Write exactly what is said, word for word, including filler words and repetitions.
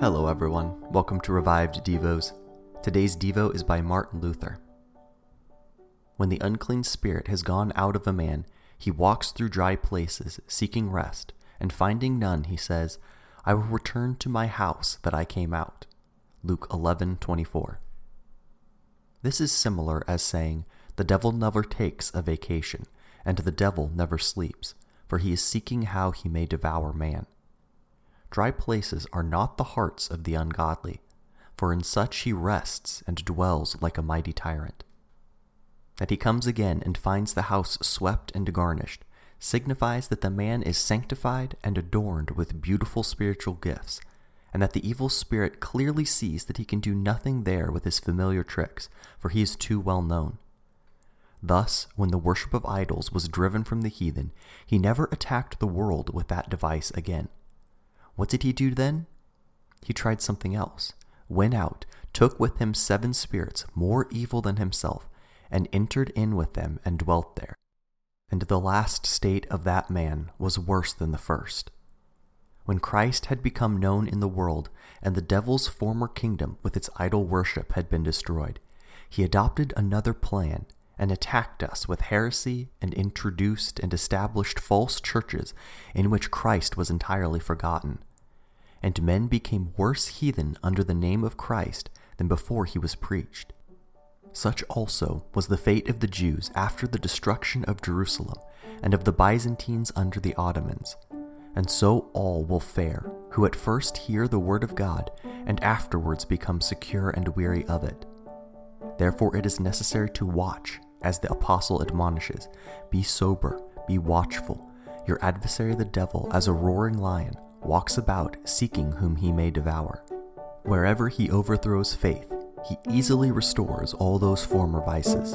Hello everyone, welcome to Revived Devos. Today's Devo is by Martin Luther. When the unclean spirit has gone out of a man, he walks through dry places, seeking rest, and finding none, he says, I will return to my house that I came out. Luke eleven twenty-four. This is similar as saying, the devil never takes a vacation, and the devil never sleeps, for he is seeking how he may devour man. Dry places are not the hearts of the ungodly, for in such he rests and dwells like a mighty tyrant. That he comes again and finds the house swept and garnished signifies that the man is sanctified and adorned with beautiful spiritual gifts, and that the evil spirit clearly sees that he can do nothing there with his familiar tricks, for he is too well known. Thus, when the worship of idols was driven from the heathen, he never attacked the world with that device again. What did he do then? He tried something else, went out, took with him seven spirits more evil than himself, and entered in with them and dwelt there. And the last state of that man was worse than the first. When Christ had become known in the world, and the devil's former kingdom with its idol worship had been destroyed, he adopted another plan and attacked us with heresy and introduced and established false churches in which Christ was entirely forgotten. And men became worse heathen under the name of Christ than before he was preached. Such also was the fate of the Jews after the destruction of Jerusalem, and of the Byzantines under the Ottomans. And so all will fare, who at first hear the word of God, and afterwards become secure and weary of it. Therefore it is necessary to watch, as the apostle admonishes, be sober, be watchful. Your adversary the devil, as a roaring lion, walks about seeking whom he may devour. Wherever he overthrows faith, he easily restores all those former vices.